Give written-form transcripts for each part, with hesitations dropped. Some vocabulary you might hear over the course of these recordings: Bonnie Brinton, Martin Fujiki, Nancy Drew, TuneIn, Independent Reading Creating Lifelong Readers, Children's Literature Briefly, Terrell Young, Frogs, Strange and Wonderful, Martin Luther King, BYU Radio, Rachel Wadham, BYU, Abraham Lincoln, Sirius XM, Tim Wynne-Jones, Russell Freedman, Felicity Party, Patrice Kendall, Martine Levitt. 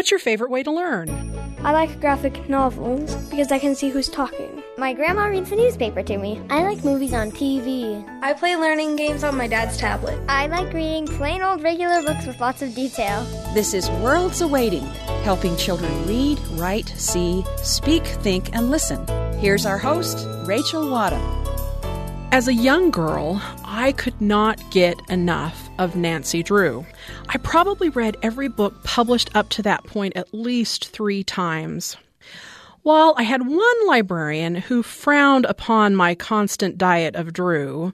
What's your favorite way to learn? I like graphic novels because I can see who's talking. My grandma reads the newspaper to me. I like movies on TV. I play learning games on my dad's tablet. I like reading plain old regular books with lots of detail. This is Worlds Awaiting, helping children read, write, see, speak, think, and listen. Here's our host, Rachel Wadham. As a young girl, I could not get enough of Nancy Drew. I probably read every book published up to that point at least 3 times. While I had one librarian who frowned upon my constant diet of Drew,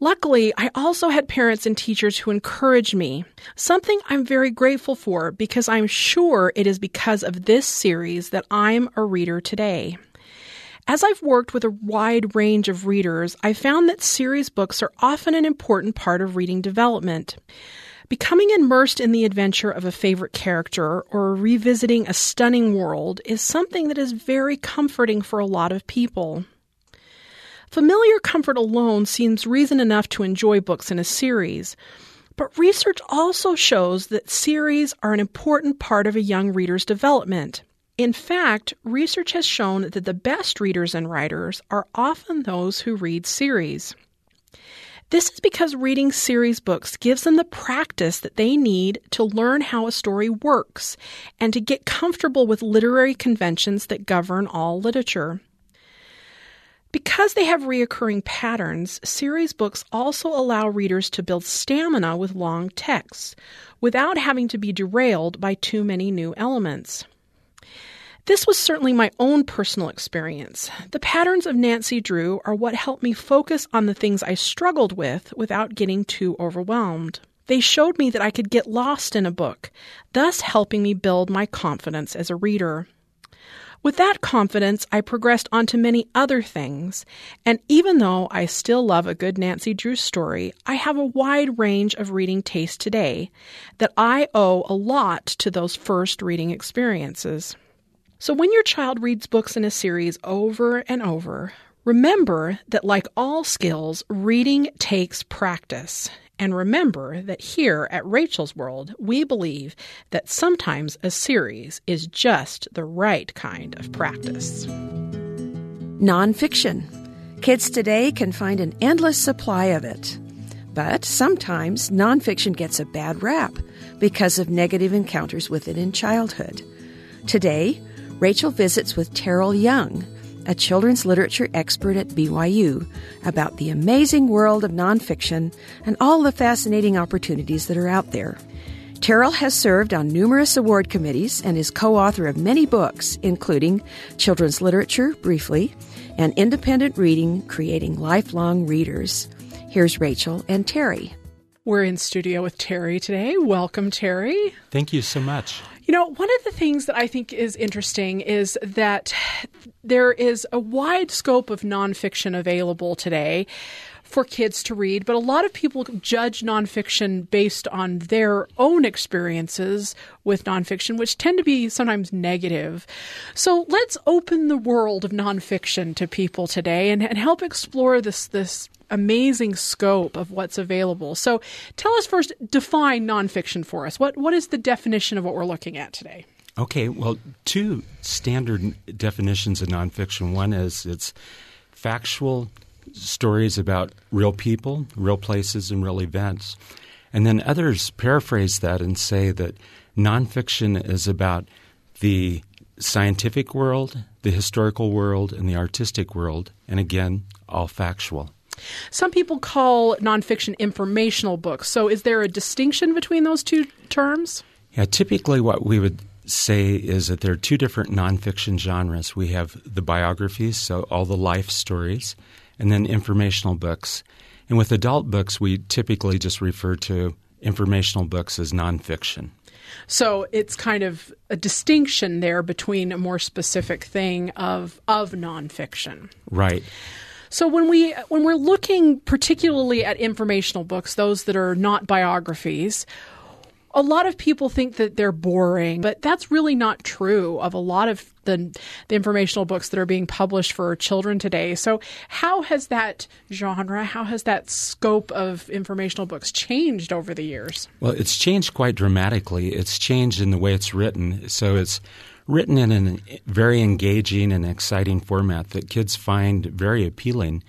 luckily I also had parents and teachers who encouraged me, something I'm very grateful for because I'm sure it is because of this series that I'm a reader today. As I've worked with a wide range of readers, I found that series books are often an important part of reading development. Becoming immersed in the adventure of a favorite character or revisiting a stunning world is something that is very comforting for a lot of people. Familiar comfort alone seems reason enough to enjoy books in a series, but research also shows that series are an important part of a young reader's development. In fact, research has shown that the best readers and writers are often those who read series. This is because reading series books gives them the practice that they need to learn how a story works and to get comfortable with literary conventions that govern all literature. Because they have recurring patterns, series books also allow readers to build stamina with long texts without having to be derailed by too many new elements. This was certainly my own personal experience. The patterns of Nancy Drew are what helped me focus on the things I struggled with without getting too overwhelmed. They showed me that I could get lost in a book, thus helping me build my confidence as a reader. With that confidence, I progressed on to many other things, and even though I still love a good Nancy Drew story, I have a wide range of reading tastes today that I owe a lot to those first reading experiences. So when your child reads books in a series over and over, remember that like all skills, reading takes practice. And remember that here at Rachel's World, we believe that sometimes a series is just the right kind of practice. Nonfiction. Kids today can find an endless supply of it. But sometimes nonfiction gets a bad rap because of negative encounters with it in childhood. Today, Rachel visits with Terrell Young, a children's literature expert at BYU, about the amazing world of nonfiction and all the fascinating opportunities that are out there. Terrell has served on numerous award committees and is co-author of many books, including Children's Literature Briefly and Independent Reading Creating Lifelong Readers. Here's Rachel and Terry. We're in studio with Terry today. Welcome, Terry. Thank you so much. You know, one of the things that I think is interesting is that there is a wide scope of nonfiction available today for kids to read, but a lot of people judge nonfiction based on their own experiences with nonfiction, which tend to be sometimes negative. So let's open the world of nonfiction to people today and help explore this amazing scope of what's available. So tell us first, define nonfiction for us. What is the definition of what we're looking at today? Okay, well, 2 standard definitions of nonfiction. One is it's factual stories about real people, real places, and real events. And then others paraphrase that and say that nonfiction is about the scientific world, the historical world, and the artistic world, and again, all factual. Some people call nonfiction informational books. So is there a distinction between those 2 terms? Yeah, typically what we would say is that there are 2 different nonfiction genres. We have the biographies, so all the life stories, and then informational books. And with adult books, we typically just refer to informational books as nonfiction. So it's kind of a distinction there between a more specific thing of nonfiction. Right. So when we're looking particularly at informational books, those that are not biographies, A lot of people think that they're boring, but that's really not true of a lot of the informational books that are being published for children today. So how has that genre, how has that scope of informational books changed over the years? Well, it's changed quite dramatically. It's changed in the way it's written. So it's written in a very engaging and exciting format that kids find very appealing.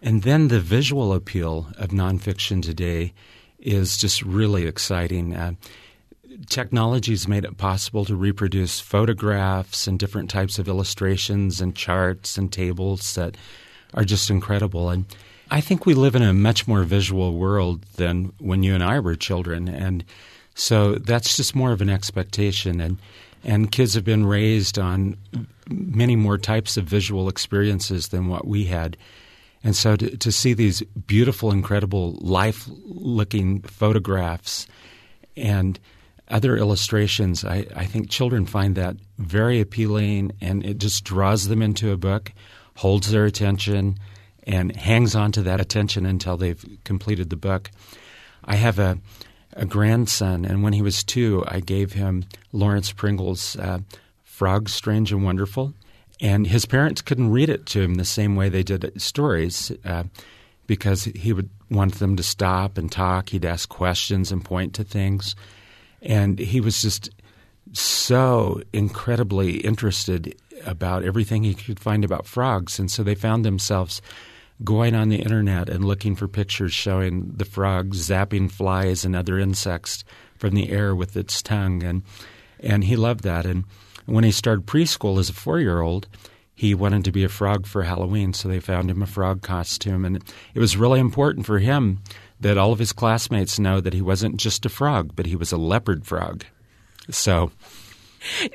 And then the visual appeal of nonfiction today is just really exciting. Technology's made it possible to reproduce photographs and different types of illustrations and charts and tables that are just incredible. And I think we live in a much more visual world than when you and I were children. And so that's just more of an expectation. And kids have been raised on many more types of visual experiences than what we had. And so to see these beautiful, incredible, life-looking photographs and other illustrations, I think children find that very appealing, and it just draws them into a book, holds their attention, and hangs on to that attention until they've completed the book. I have a grandson, and when he was 2, I gave him Lawrence Pringle's Frogs, Strange and Wonderful. And his parents couldn't read it to him the same way they did stories because he would want them to stop and talk. He'd ask questions and point to things. And he was just so incredibly interested about everything he could find about frogs. And so they found themselves going on the internet and looking for pictures showing the frog zapping flies and other insects from the air with its tongue. And he loved that. And when he started preschool as a 4-year-old, he wanted to be a frog for Halloween, so they found him a frog costume. And it was really important for him that all of his classmates know that he wasn't just a frog, but he was a leopard frog. So,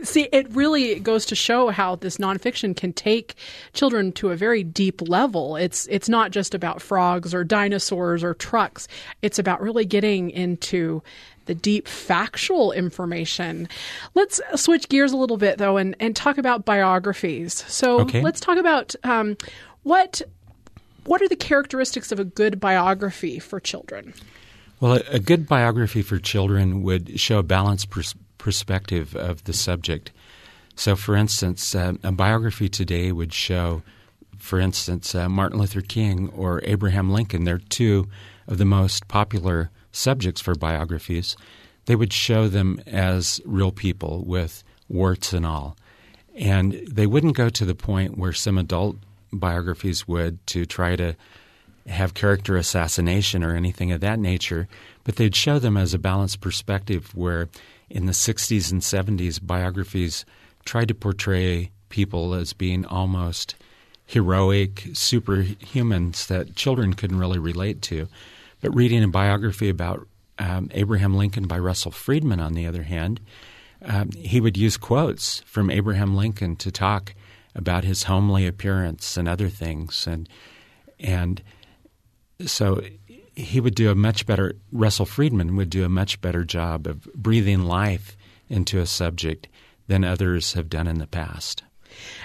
see, it really goes to show how this nonfiction can take children to a very deep level. It's not just about frogs or dinosaurs or trucks. It's about really getting into the deep factual information. Let's switch gears a little bit, though, and talk about biographies. So Let's talk about what are the characteristics of a good biography for children? Well, a good biography for children would show a balanced perspective of the subject. So, for instance, a biography today would show, for instance, Martin Luther King or Abraham Lincoln. They're two of the most popular subjects for biographies. They would show them as real people with warts and all. And they wouldn't go to the point where some adult biographies would to try to have character assassination or anything of that nature, but they'd show them as a balanced perspective where in the 60s and 70s, biographies tried to portray people as being almost heroic superhumans that children couldn't really relate to. But reading a biography about Abraham Lincoln by Russell Freedman, on the other hand, he would use quotes from Abraham Lincoln to talk about his homely appearance and other things. And so he would do a much better – Russell Freedman would do a much better job of breathing life into a subject than others have done in the past.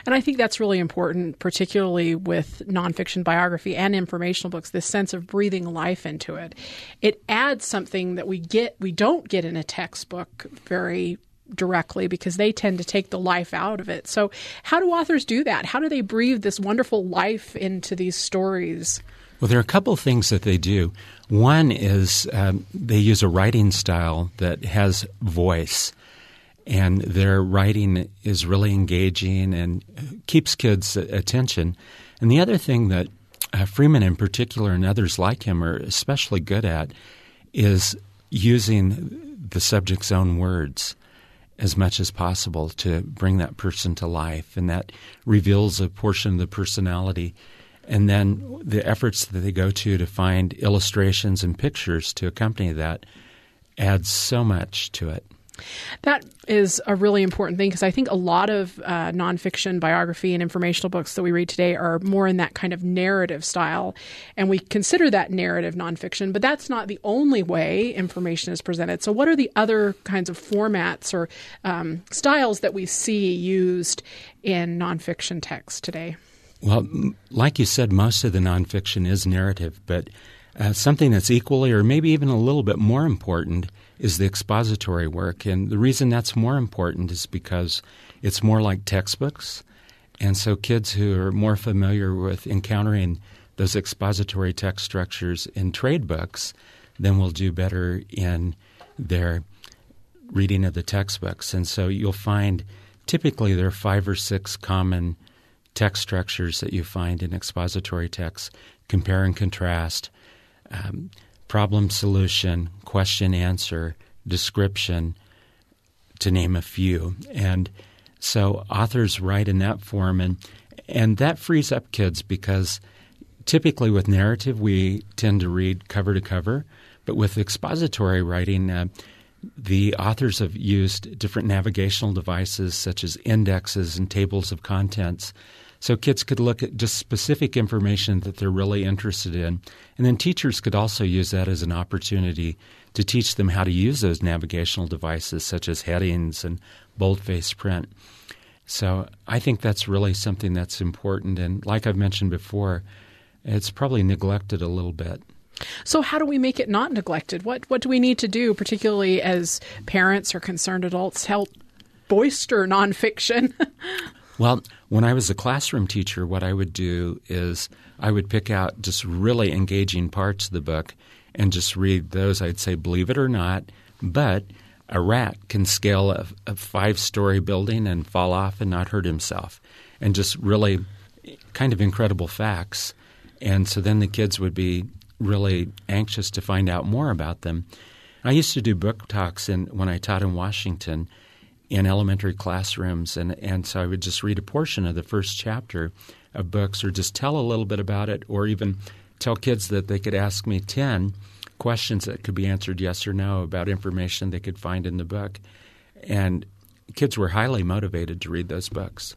And I think that's really important, particularly with nonfiction biography and informational books, this sense of breathing life into it. It adds something that we don't get in a textbook very directly because they tend to take the life out of it. So how do authors do that? How do they breathe this wonderful life into these stories? Well, there are a couple of things that they do. One is they use a writing style that has voice. And their writing is really engaging and keeps kids' attention. And the other thing that Freeman in particular and others like him are especially good at is using the subject's own words as much as possible to bring that person to life. And that reveals a portion of the personality. And then the efforts that they go to find illustrations and pictures to accompany that adds so much to it. That is a really important thing because I think a lot of nonfiction biography and informational books that we read today are more in that kind of narrative style, and we consider that narrative nonfiction, but that's not the only way information is presented. So what are the other kinds of formats or styles that we see used in nonfiction texts today? Well, like you said, most of the nonfiction is narrative, but something that's equally or maybe even a little bit more important is the expository work. And the reason that's more important is because it's more like textbooks. And so kids who are more familiar with encountering those expository text structures in trade books then will do better in their reading of the textbooks. And so you'll find typically there are 5 or 6 common text structures that you find in expository texts: compare and contrast, problem-solution, question-answer, description, to name a few. And so authors write in that form, and that frees up kids because typically with narrative we tend to read cover to cover, but with expository writing, the authors have used different navigational devices such as indexes and tables of contents, so kids could look at just specific information that they're really interested in. And then teachers could also use that as an opportunity to teach them how to use those navigational devices such as headings and boldface print. So I think that's really something that's important. And like I've mentioned before, it's probably neglected a little bit. So how do we make it not neglected? What do we need to do, particularly as parents or concerned adults, help bolster nonfiction? Well, when I was a classroom teacher, what I would do is I would pick out just really engaging parts of the book and just read those. I'd say, believe it or not, but a rat can scale a 5-story building and fall off and not hurt himself, and just really kind of incredible facts. And so then the kids would be really anxious to find out more about them. I used to do book talks when I taught in Washington in elementary classrooms, and so I would just read a portion of the first chapter of books or just tell a little bit about it, or even tell kids that they could ask me 10 questions that could be answered yes or no about information they could find in the book. And kids were highly motivated to read those books.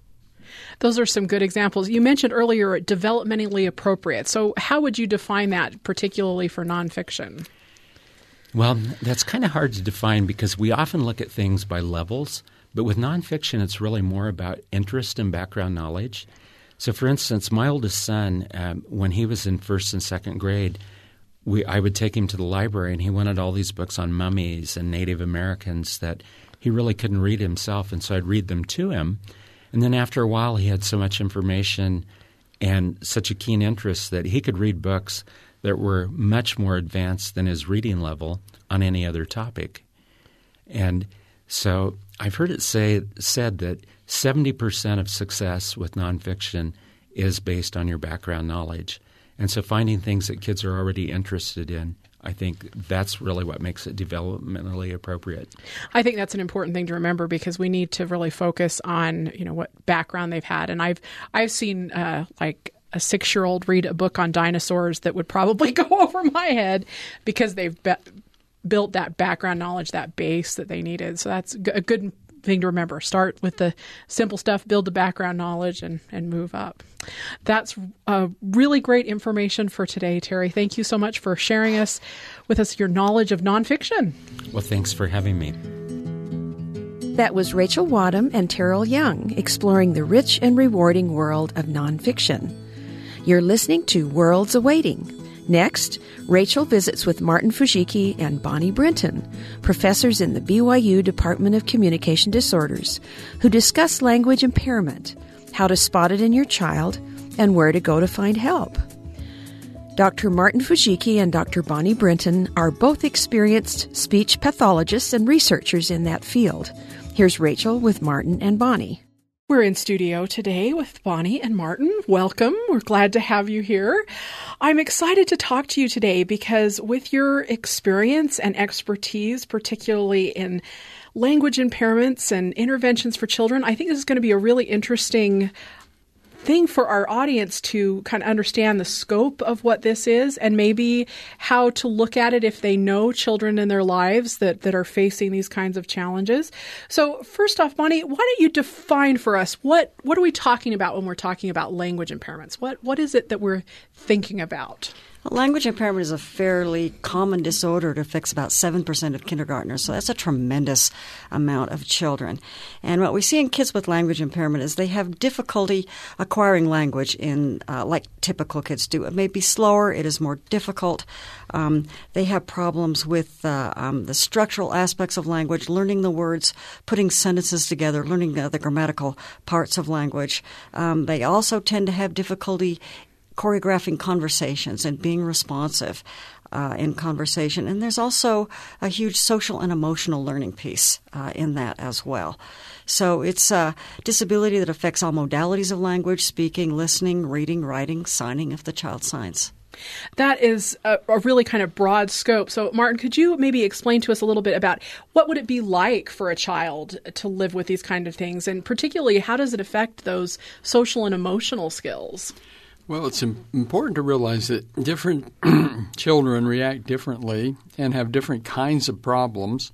Those are some good examples. You mentioned earlier developmentally appropriate. So how would you define that, particularly for nonfiction? Well, that's kind of hard to define because we often look at things by levels, but with nonfiction, it's really more about interest and background knowledge. So, for instance, my oldest son, when he was in 1st and 2nd grade, I would take him to the library, and he wanted all these books on mummies and Native Americans that he really couldn't read himself, and so I'd read them to him. And then after a while, he had so much information and such a keen interest that he could read books that were much more advanced than his reading level on any other topic. And so I've heard it said that 70% of success with nonfiction is based on your background knowledge. And so finding things that kids are already interested in, I think that's really what makes it developmentally appropriate. I think that's an important thing to remember because we need to really focus on, what background they've had. And I've seen like a 6-year-old read a book on dinosaurs that would probably go over my head because they've built that background knowledge, that base that they needed. So that's a good thing to remember. Start with the simple stuff, build the background knowledge, and move up. That's really great information for today, Terry. Thank you so much for sharing with us your knowledge of nonfiction. Well, thanks for having me. That was Rachel Wadham and Terrell Young exploring the rich and rewarding world of nonfiction. You're listening to Worlds Awaiting. Next, Rachel visits with Martin Fujiki and Bonnie Brinton, professors in the BYU Department of Communication Disorders, who discuss language impairment, how to spot it in your child, and where to go to find help. Dr. Martin Fujiki and Dr. Bonnie Brinton are both experienced speech pathologists and researchers in that field. Here's Rachel with Martin and Bonnie. We're in studio today with Bonnie and Martin. Welcome. We're glad to have you here. I'm excited to talk to you today because with your experience and expertise, particularly in language impairments and interventions for children, I think this is going to be a really interesting thing for our audience to kind of understand the scope of what this is and maybe how to look at it if they know children in their lives that are facing these kinds of challenges. So first off, Bonnie, why don't you define for us what are we talking about when we're talking about language impairments? What is it that we're thinking about? Language impairment is a fairly common disorder. It affects about 7% of kindergartners, so that's a tremendous amount of children. And what we see in kids with language impairment is they have difficulty acquiring language in like typical kids do. It may be slower. It is more difficult. They have problems with the structural aspects of language, learning the words, putting sentences together, learning the grammatical parts of language. They also tend to have difficulty choreographing conversations and being responsive in conversation. And there's also a huge social and emotional learning piece in that as well. So it's a disability that affects all modalities of language: speaking, listening, reading, writing, signing if the child signs. That is a really kind of broad scope. So, Martin, could you maybe explain to us a little bit about what would it be like for a child to live with these kind of things? And particularly, how does it affect those social and emotional skills? Well, it's important to realize that different children react differently and have different kinds of problems.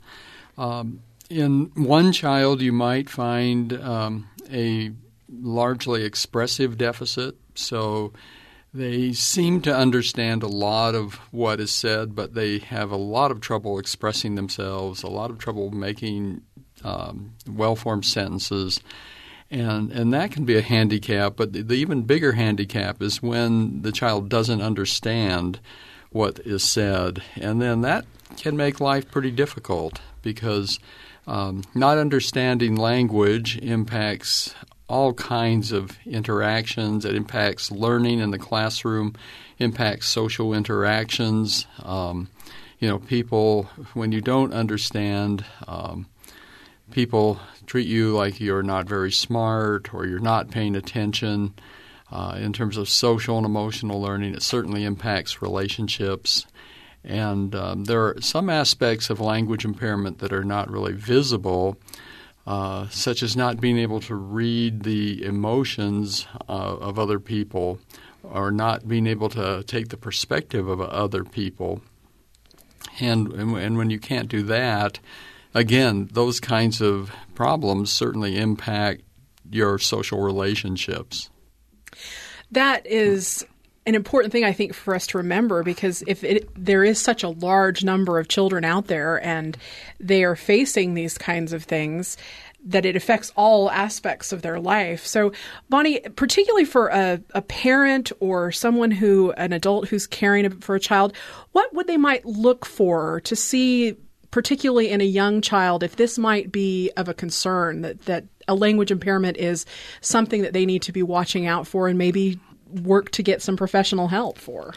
In one child, you might find a largely expressive deficit. So they seem to understand a lot of what is said, but they have a lot of trouble expressing themselves, a lot of trouble making well-formed sentences. And that can be a handicap, but the even bigger handicap is when the child doesn't understand what is said. And then that can make life pretty difficult because not understanding language impacts all kinds of interactions. It impacts learning in the classroom, impacts social interactions. People, when you don't understand, people treat you like you're not very smart or you're not paying attention. In terms of social and emotional learning, it certainly impacts relationships. And there are some aspects of language impairment that are not really visible, such as not being able to read the emotions of other people or not being able to take the perspective of other people. And when you can't do that, again, those kinds of problems certainly impact your social relationships. That is an important thing, I think, for us to remember, because if there is such a large number of children out there and they are facing these kinds of things, that it affects all aspects of their life. So, Bonnie, particularly for a parent or someone an adult who's caring for a child, what would they might look for to see, particularly in a young child, if this might be of a concern, that a language impairment is something that they need to be watching out for and maybe work to get some professional help for?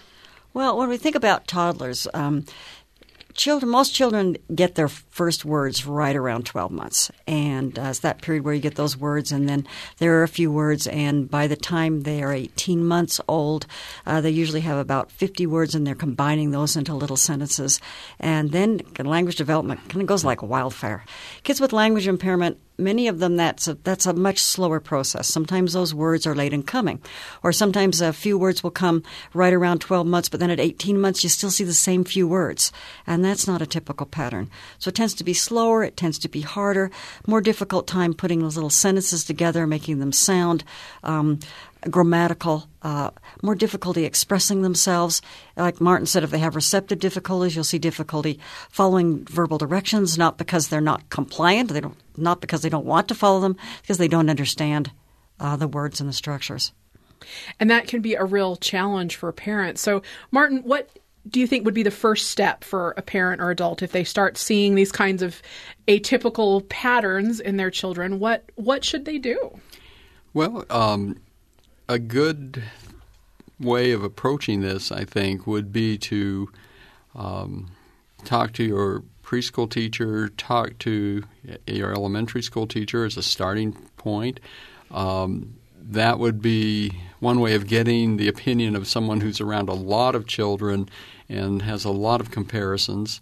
Well, when we think about toddlers, most children get their first words right around 12 months. And it's that period where you get those words, and then there are a few words. And by the time they are 18 months old, they usually have about 50 words, and they're combining those into little sentences. And then language development kind of goes like wildfire. Kids with language impairment, many of them, that's a much slower process. Sometimes those words are late in coming, or sometimes a few words will come right around 12 months, but then at 18 months you still see the same few words, and that's not a typical pattern. So it tends to be slower, it tends to be harder, more difficult time putting those little sentences together, making them sound grammatical, more difficulty expressing themselves. Like Martin said, if they have receptive difficulties, you'll see difficulty following verbal directions, not because they're not compliant, not because they don't want to follow them, because they don't understand the words and the structures. And that can be a real challenge for parents. So, Martin, what do you think would be the first step for a parent or adult if they start seeing these kinds of atypical patterns in their children? What should they do? Well, a good way of approaching this, I think, would be to talk to your preschool teacher, talk to your elementary school teacher as a starting point. That would be one way of getting the opinion of someone who's around a lot of children and has a lot of comparisons.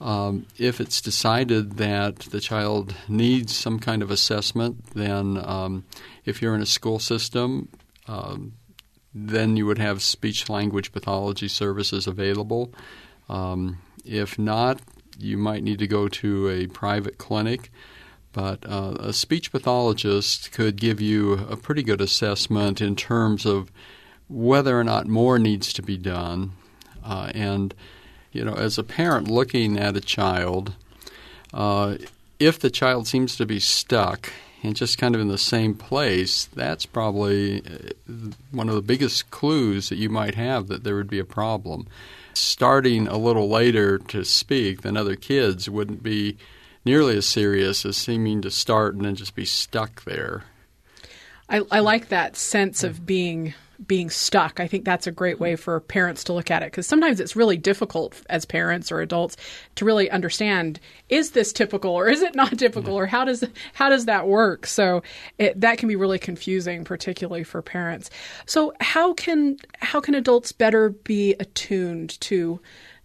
If it's decided that the child needs some kind of assessment, then if you're in a school system, then you would have speech-language pathology services available. If not, you might need to go to a private clinic. But a speech pathologist could give you a pretty good assessment in terms of whether or not more needs to be done. And, you know, as a parent looking at a child, if the child seems to be stuck and just kind of in the same place, that's probably one of the biggest clues that you might have that there would be a problem. Starting a little later to speak than other kids wouldn't be nearly as serious as seeming to start and then just be stuck there. I like that sense of being stuck. I think that's a great way for parents to look at it, because sometimes it's really difficult as parents or adults to really understand, is this typical or is it not typical, or how does that work? So that can be really confusing, particularly for parents. So how can adults better be attuned to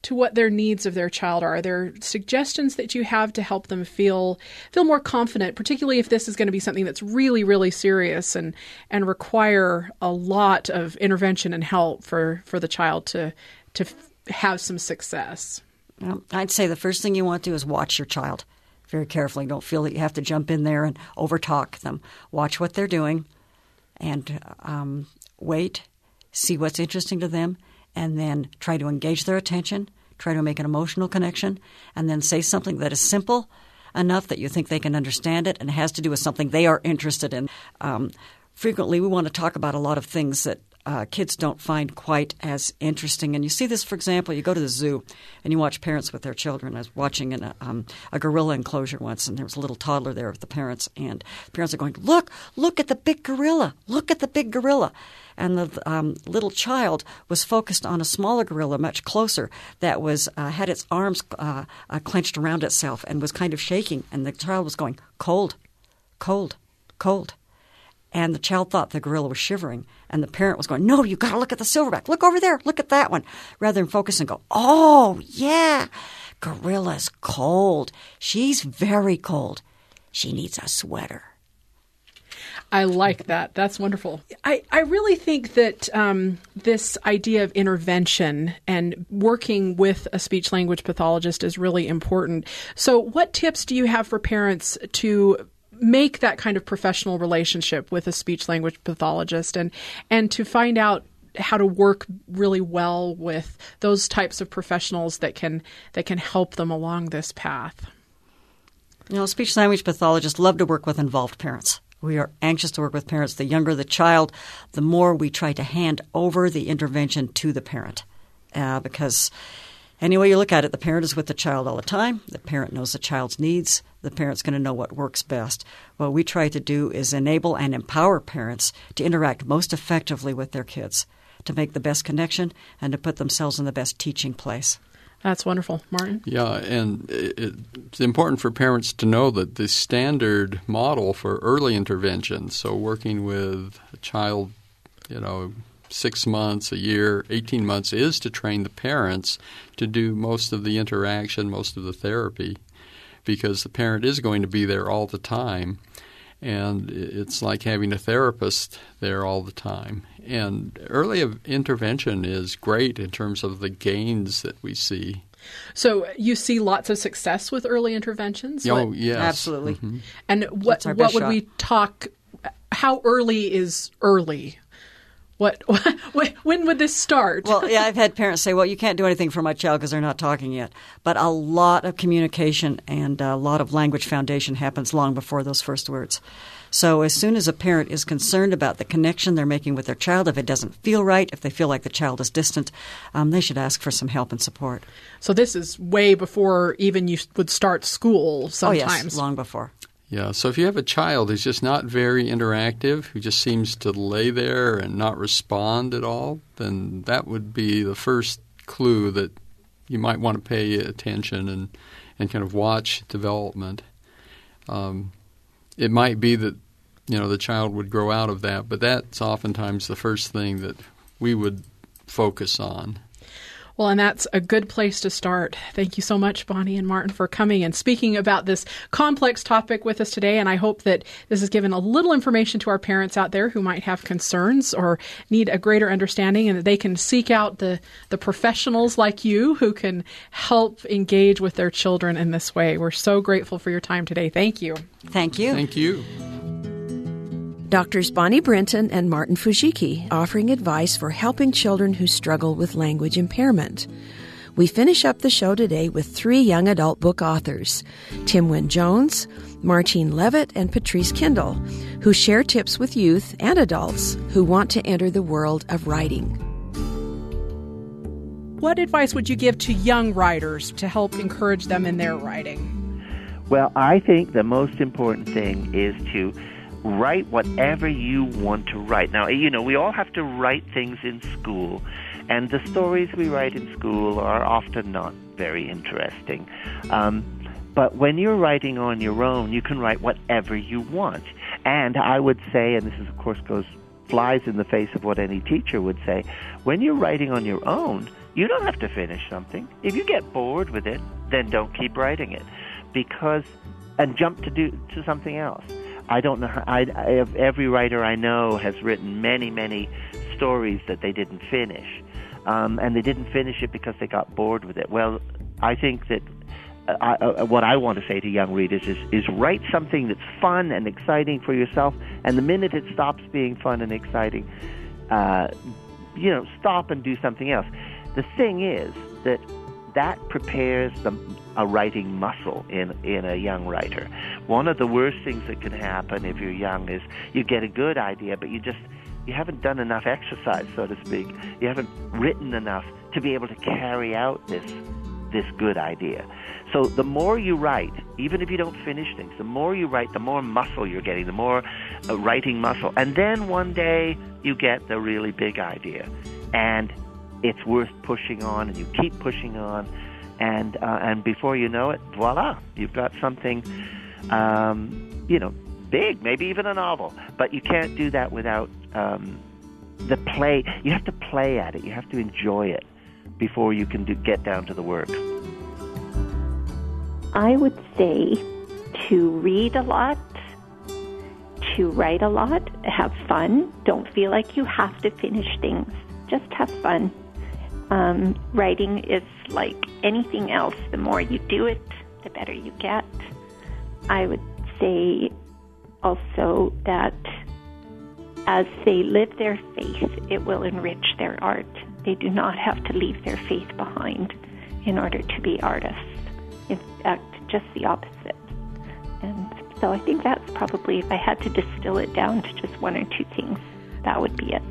what their needs of their child are? Are there suggestions that you have to help them feel more confident, particularly if this is going to be something that's really, really serious and require a lot of intervention and help for the child to have some success? Well, I'd say the first thing you want to do is watch your child very carefully. Don't feel that you have to jump in there and overtalk them. Watch what they're doing and wait, see what's interesting to them, and then try to engage their attention, try to make an emotional connection, and then say something that is simple enough that you think they can understand it and has to do with something they are interested in. Frequently, we want to talk about a lot of things that kids don't find quite as interesting. And you see this, for example, you go to the zoo and you watch parents with their children. I was watching in a gorilla enclosure once, and there was a little toddler there with the parents. And the parents are going, look at the big gorilla, look at the big gorilla. And the little child was focused on a smaller gorilla much closer that was had its arms clenched around itself and was kind of shaking. And the child was going, cold, cold, cold. And the child thought the gorilla was shivering. And the parent was going, no, you got to look at the silverback. Look over there. Look at that one. Rather than focus and go, oh, yeah, gorilla's cold. She's very cold. She needs a sweater. I like that. That's wonderful. I really think that this idea of intervention and working with a speech-language pathologist is really important. So what tips do you have for parents to make that kind of professional relationship with a speech-language pathologist and to find out how to work really well with those types of professionals that can help them along this path? You know, speech-language pathologists love to work with involved parents. We are anxious to work with parents. The younger the child, the more we try to hand over the intervention to the parent, because any way you look at it, the parent is with the child all the time. The parent knows the child's needs. The parent's going to know what works best. What we try to do is enable and empower parents to interact most effectively with their kids, to make the best connection and to put themselves in the best teaching place. That's wonderful. Martin? Yeah, and it's important for parents to know that the standard model for early intervention, so working with a child, 6 months, a year, 18 months, is to train the parents to do most of the interaction, most of the therapy, because the parent is going to be there all the time. And it's like having a therapist there all the time. And early intervention is great in terms of the gains that we see. So you see lots of success with early interventions? Oh, yes. Absolutely. Mm-hmm. And what would we talk – how early is early? When would this start? Well, yeah, I've had parents say, well, you can't do anything for my child because they're not talking yet. But a lot of communication and a lot of language foundation happens long before those first words. So as soon as a parent is concerned about the connection they're making with their child, if it doesn't feel right, if they feel like the child is distant, they should ask for some help and support. So this is way before even you would start school sometimes. Oh, yes, long before. Yeah, so if you have a child who's just not very interactive, who just seems to lay there and not respond at all, then that would be the first clue that you might want to pay attention and kind of watch development. It might be that, the child would grow out of that, but that's oftentimes the first thing that we would focus on. Well, and that's a good place to start. Thank you so much, Bonnie and Martin, for coming and speaking about this complex topic with us today. And I hope that this has given a little information to our parents out there who might have concerns or need a greater understanding, and that they can seek out the professionals like you who can help engage with their children in this way. We're so grateful for your time today. Thank you. Thank you. Thank you. Doctors Bonnie Brinton and Martin Fujiki, offering advice for helping children who struggle with language impairment. We finish up the show today with three young adult book authors, Tim Wynne-Jones, Martine Levitt, and Patrice Kendall, who share tips with youth and adults who want to enter the world of writing. What advice would you give to young writers to help encourage them in their writing? Well, I think the most important thing is to write whatever you want to write. Now, you know, we all have to write things in school, and the stories we write in school are often not very interesting. But when you're writing on your own, you can write whatever you want. And I would say, and this is, of course, flies in the face of what any teacher would say, when you're writing on your own, you don't have to finish something. If you get bored with it, then don't keep writing it, and jump to something else. I don't know. Every writer I know has written many, many stories that they didn't finish, and they didn't finish it because they got bored with it. Well, I think that what I want to say to young readers is write something that's fun and exciting for yourself, and the minute it stops being fun and exciting, stop and do something else. The thing is that prepares a writing muscle in a young writer. One of the worst things that can happen if you're young is you get a good idea, but you haven't done enough exercise, so to speak. You haven't written enough to be able to carry out this good idea. So the more you write, even if you don't finish things, the more you write, the more muscle you're getting, the more writing muscle. And then one day you get the really big idea, and it's worth pushing on, and you keep pushing on. And before you know it, voila, you've got something, big, maybe even a novel. But you can't do that without the play. You have to play at it. You have to enjoy it before you can get down to the work. I would say to read a lot, to write a lot, have fun. Don't feel like you have to finish things. Just have fun. Writing is like anything else. The more you do it, the better you get. I would say also that as they live their faith, it will enrich their art. They do not have to leave their faith behind in order to be artists. In fact, just the opposite. And so I think that's probably, if I had to distill it down to just one or two things, that would be it.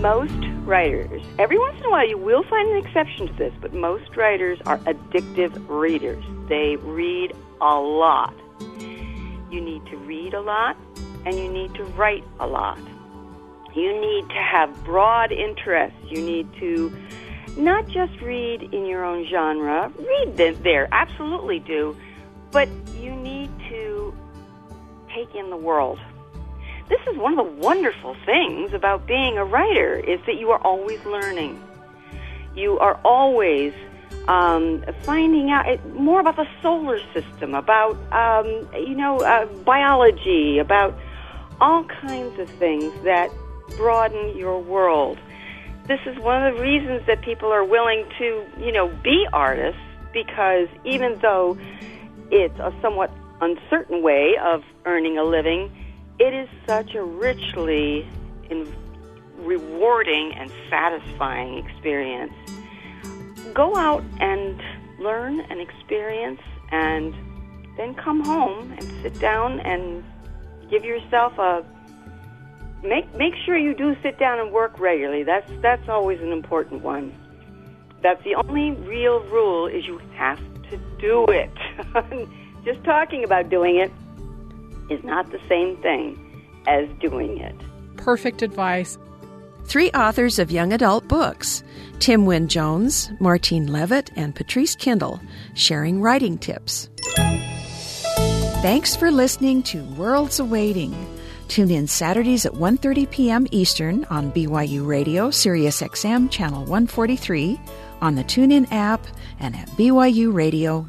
Most writers, every once in a while you will find an exception to this, but most writers are addictive readers. They read a lot. You need to read a lot, and you need to write a lot. You need to have broad interests. You need to not just read in your own genre, read there, absolutely do, but you need to take in the world. This is one of the wonderful things about being a writer, is that you are always learning. You are always finding out more about the solar system, about, biology, about all kinds of things that broaden your world. This is one of the reasons that people are willing to, be artists, because even though it's a somewhat uncertain way of earning a living, it is such a richly rewarding and satisfying experience. Go out and learn and experience, and then come home and sit down and give yourself make sure you do sit down and work regularly. That's always an important one. That's the only real rule, is you have to do it. Just talking about doing it is not the same thing as doing it. Perfect advice. Three authors of young adult books, Tim Wynne-Jones, Martine Levitt, and Patrice Kendall, sharing writing tips. Thanks for listening to Worlds Awaiting. Tune in Saturdays at 1:30 p.m. Eastern on BYU Radio, Sirius XM, Channel 143, on the TuneIn app, and at byuradio.org.